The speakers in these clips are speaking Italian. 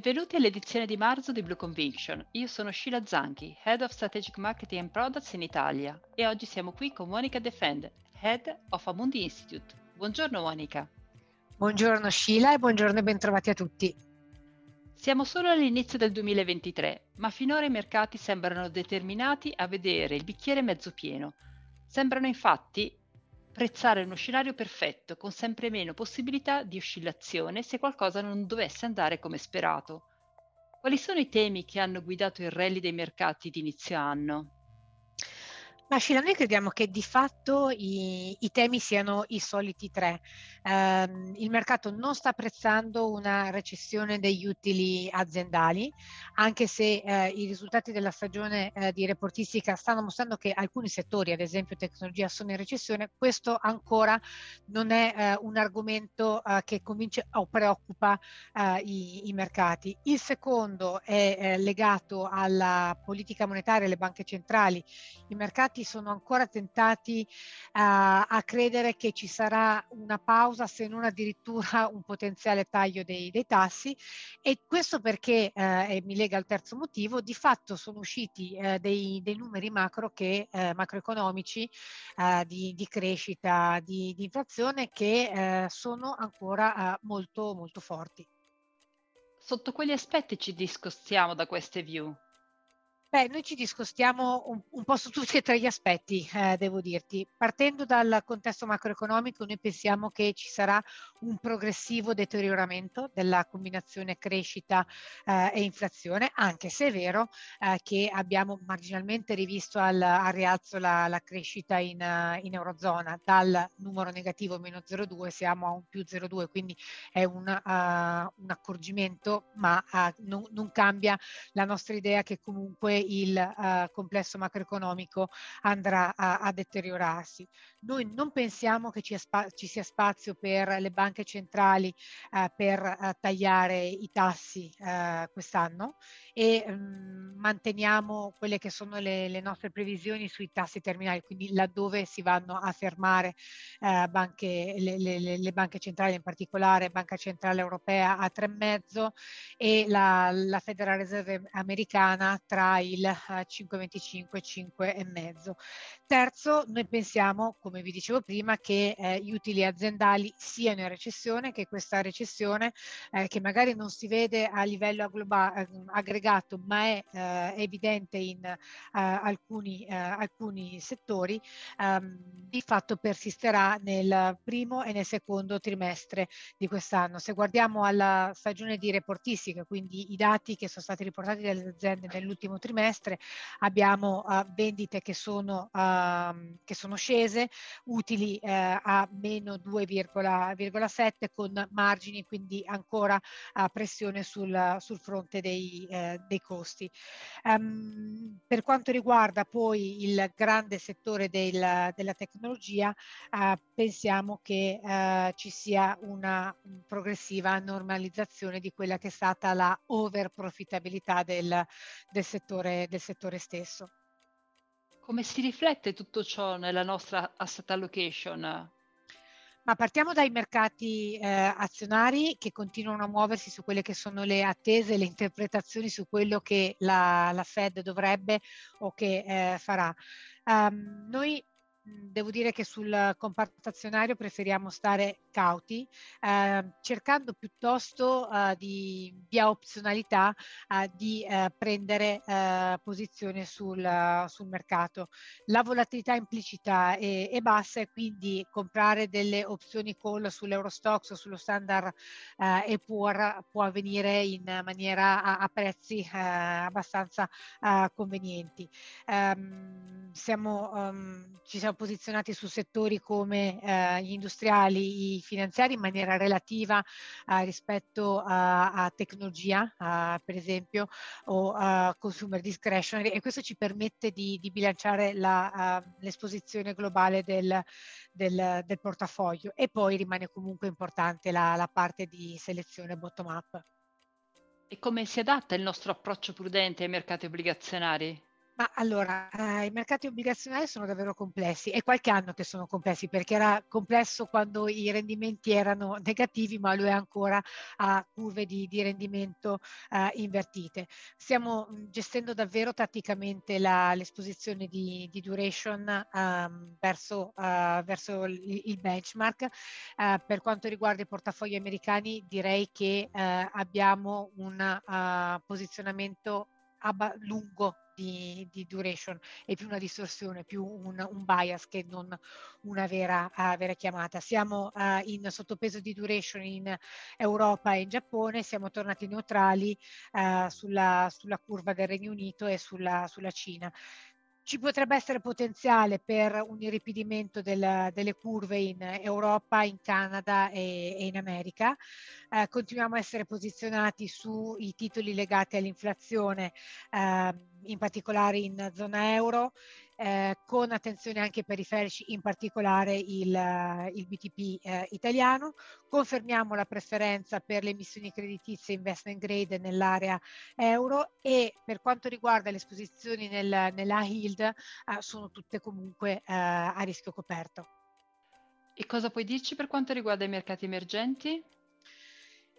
Benvenuti all'edizione di marzo di Blue Conviction. Io sono Sheila Zanchi, Head of Strategic Marketing and Products in Italia, e oggi siamo qui con Monica Defend, Head of Amundi Institute. Buongiorno Monica. Buongiorno Sheila e buongiorno e bentrovati a tutti. Siamo solo all'inizio del 2023, ma finora i mercati sembrano determinati a vedere il bicchiere mezzo pieno. Sembrano infatti prezzare uno scenario perfetto con sempre meno possibilità di oscillazione se qualcosa non dovesse andare come sperato. Quali sono i temi che hanno guidato il rally dei mercati di inizio anno? Ma Sheila, noi crediamo che di fatto i temi siano i soliti tre. Il mercato non sta apprezzando una recessione degli utili aziendali, anche se i risultati della stagione di reportistica stanno mostrando che alcuni settori, ad esempio tecnologia, sono in recessione. Questo ancora non è un argomento che convince o preoccupa i mercati. Il secondo è legato alla politica monetaria e alle banche centrali. I mercati sono ancora tentati a credere che ci sarà una pausa, se non addirittura un potenziale taglio dei tassi, e questo perché, e mi lega al terzo motivo, di fatto sono usciti dei numeri macro che, macroeconomici di crescita, di inflazione, che sono ancora molto, molto forti. Sotto quegli aspetti ci discostiamo da queste view? Beh, noi ci discostiamo un po' su tutti e tre gli aspetti, devo dirti. Partendo dal contesto macroeconomico, noi pensiamo che ci sarà un progressivo deterioramento della combinazione crescita e inflazione, anche se è vero che abbiamo marginalmente rivisto al rialzo la crescita in Eurozona. Dal numero negativo meno 0,2 siamo a un più 0,2, quindi è un accorgimento, ma non cambia la nostra idea che comunque il complesso macroeconomico andrà a deteriorarsi. Noi non pensiamo che ci sia spazio per le banche centrali per tagliare i tassi quest'anno, e manteniamo quelle che sono le nostre previsioni sui tassi terminali, quindi laddove si vanno a fermare le banche centrali, in particolare Banca Centrale Europea a 3,5 e la Federal Reserve americana tra il 5,25 e 5,5. Terzo, noi pensiamo, come vi dicevo prima, che gli utili aziendali siano in recessione, che questa recessione che magari non si vede a livello aggregato, ma è evidente in alcuni settori, di fatto persisterà nel primo e nel secondo trimestre di quest'anno. Se guardiamo alla stagione di reportistica, quindi i dati che sono stati riportati dalle aziende nell'ultimo trimestre, abbiamo vendite che sono scese, utili a meno 2,7 con margini, quindi ancora pressione sul fronte dei costi. Per quanto riguarda poi il grande settore della tecnologia, pensiamo che ci sia una progressiva normalizzazione di quella che è stata la overprofittabilità del settore stesso. Come si riflette tutto ciò nella nostra asset allocation? Ma partiamo dai mercati azionari, che continuano a muoversi su quelle che sono le attese, le interpretazioni su quello che la Fed dovrebbe o che farà. Noi devo dire che sul comparto azionario preferiamo stare cauti, cercando piuttosto via opzionalità di prendere posizione sul mercato. La volatilità implicita è bassa, e quindi comprare delle opzioni call sull'Eurostoxx o sullo Standard può avvenire in maniera a prezzi abbastanza convenienti. Ci siamo posizionati su settori come gli industriali, i finanziari, in maniera relativa rispetto a tecnologia, per esempio, o consumer discretionary, e questo ci permette di bilanciare l'esposizione globale del portafoglio, e poi rimane comunque importante la parte di selezione bottom up. E come si adatta il nostro approccio prudente ai mercati obbligazionari? Ma allora, i mercati obbligazionari sono davvero complessi, è qualche anno che sono complessi, perché era complesso quando i rendimenti erano negativi, ma lo è ancora a curve di rendimento invertite. Stiamo gestendo davvero tatticamente l'esposizione di duration verso il benchmark. Per quanto riguarda i portafogli americani, direi che abbiamo un posizionamento lungo di duration, è più una distorsione, più un bias che non una vera chiamata. Siamo in sottopeso di duration in Europa e in Giappone, siamo tornati neutrali sulla curva del Regno Unito e sulla Cina. Ci potrebbe essere potenziale per un irripidimento delle curve in Europa, in Canada e in America. Continuiamo a essere posizionati sui titoli legati all'inflazione, in particolare in zona euro, con attenzione anche ai periferici, in particolare il BTP italiano. Confermiamo la preferenza per le emissioni creditizie investment grade nell'area euro, e per quanto riguarda le esposizioni nella yield sono tutte comunque a rischio coperto. E cosa puoi dirci per quanto riguarda i mercati emergenti?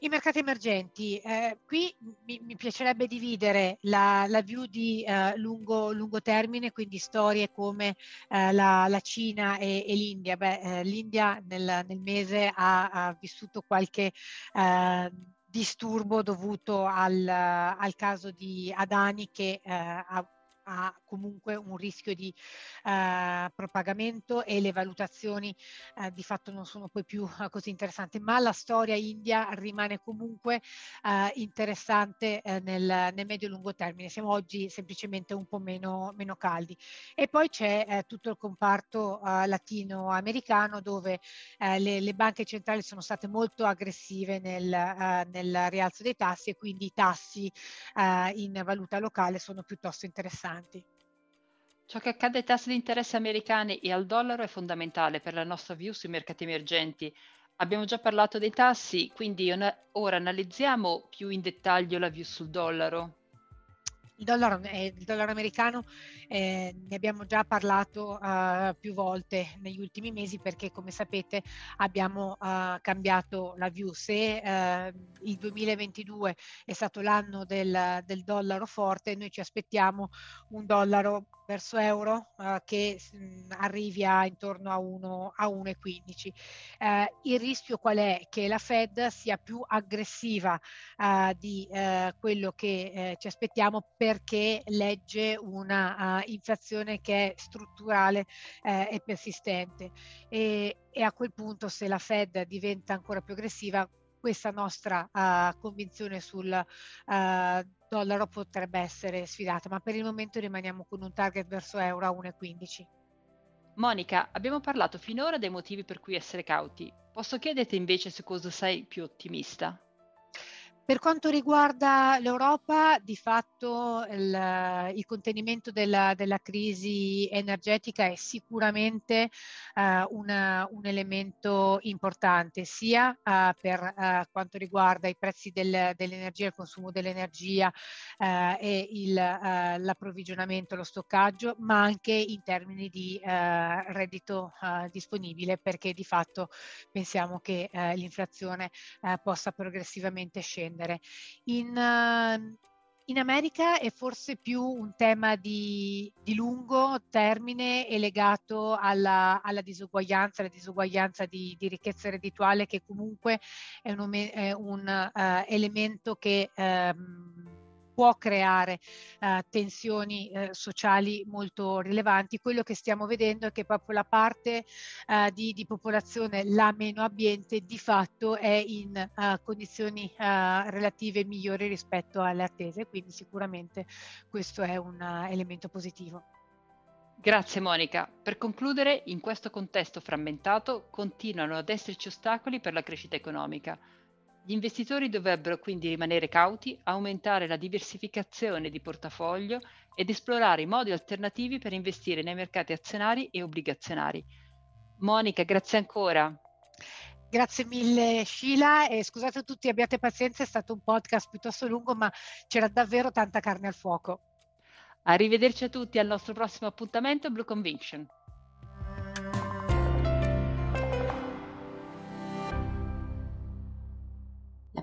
I mercati emergenti, qui mi piacerebbe dividere la view di lungo termine, quindi storie come la Cina e l'India. L'India nel mese ha vissuto qualche disturbo dovuto al caso di Adani, che ha comunque un rischio di propagamento, e le valutazioni di fatto non sono poi più così interessanti, ma la storia India rimane comunque interessante nel medio e lungo termine. Siamo oggi semplicemente un po' meno caldi. E poi c'è tutto il comparto latinoamericano, dove le banche centrali sono state molto aggressive nel rialzo dei tassi, e quindi i tassi in valuta locale sono piuttosto interessanti. Ciò che accade ai tassi di interesse americani e al dollaro è fondamentale per la nostra view sui mercati emergenti. Abbiamo già parlato dei tassi, quindi ora analizziamo più in dettaglio la view sul dollaro. Il dollaro americano ne abbiamo già parlato più volte negli ultimi mesi, perché come sapete abbiamo cambiato la view. Se il 2022 è stato l'anno del dollaro forte, noi ci aspettiamo un dollaro verso euro che arrivi intorno a 1,15. Il rischio qual è? Che la Fed sia più aggressiva di quello che ci aspettiamo, perché legge una inflazione che è strutturale e persistente, e a quel punto, se la Fed diventa ancora più aggressiva, questa nostra convinzione sul dollaro potrebbe essere sfidata, ma per il momento rimaniamo con un target verso euro a 1,15. Monica, abbiamo parlato finora dei motivi per cui essere cauti. Posso chiederti invece su cosa sei più ottimista? Per quanto riguarda l'Europa, di fatto il contenimento della crisi energetica è sicuramente un elemento importante, sia per quanto riguarda i prezzi dell'energia, il consumo dell'energia e l'approvvigionamento, lo stoccaggio, ma anche in termini di reddito disponibile, perché di fatto pensiamo che l'inflazione possa progressivamente scendere. In America è forse più un tema di lungo termine, e legato alla disuguaglianza, la disuguaglianza di ricchezza reddituale, che comunque è un elemento che può creare tensioni sociali molto rilevanti. Quello che stiamo vedendo è che proprio la parte di popolazione la meno abbiente di fatto è in condizioni relative migliori rispetto alle attese, quindi sicuramente questo è un elemento positivo. Grazie Monica. Per concludere, in questo contesto frammentato continuano ad esserci ostacoli per la crescita economica. Gli investitori dovrebbero quindi rimanere cauti, aumentare la diversificazione di portafoglio ed esplorare i modi alternativi per investire nei mercati azionari e obbligazionari. Monica, grazie ancora. Grazie mille Sheila, e scusate a tutti, abbiate pazienza, è stato un podcast piuttosto lungo, ma c'era davvero tanta carne al fuoco. Arrivederci a tutti al nostro prossimo appuntamento Blue Conviction. La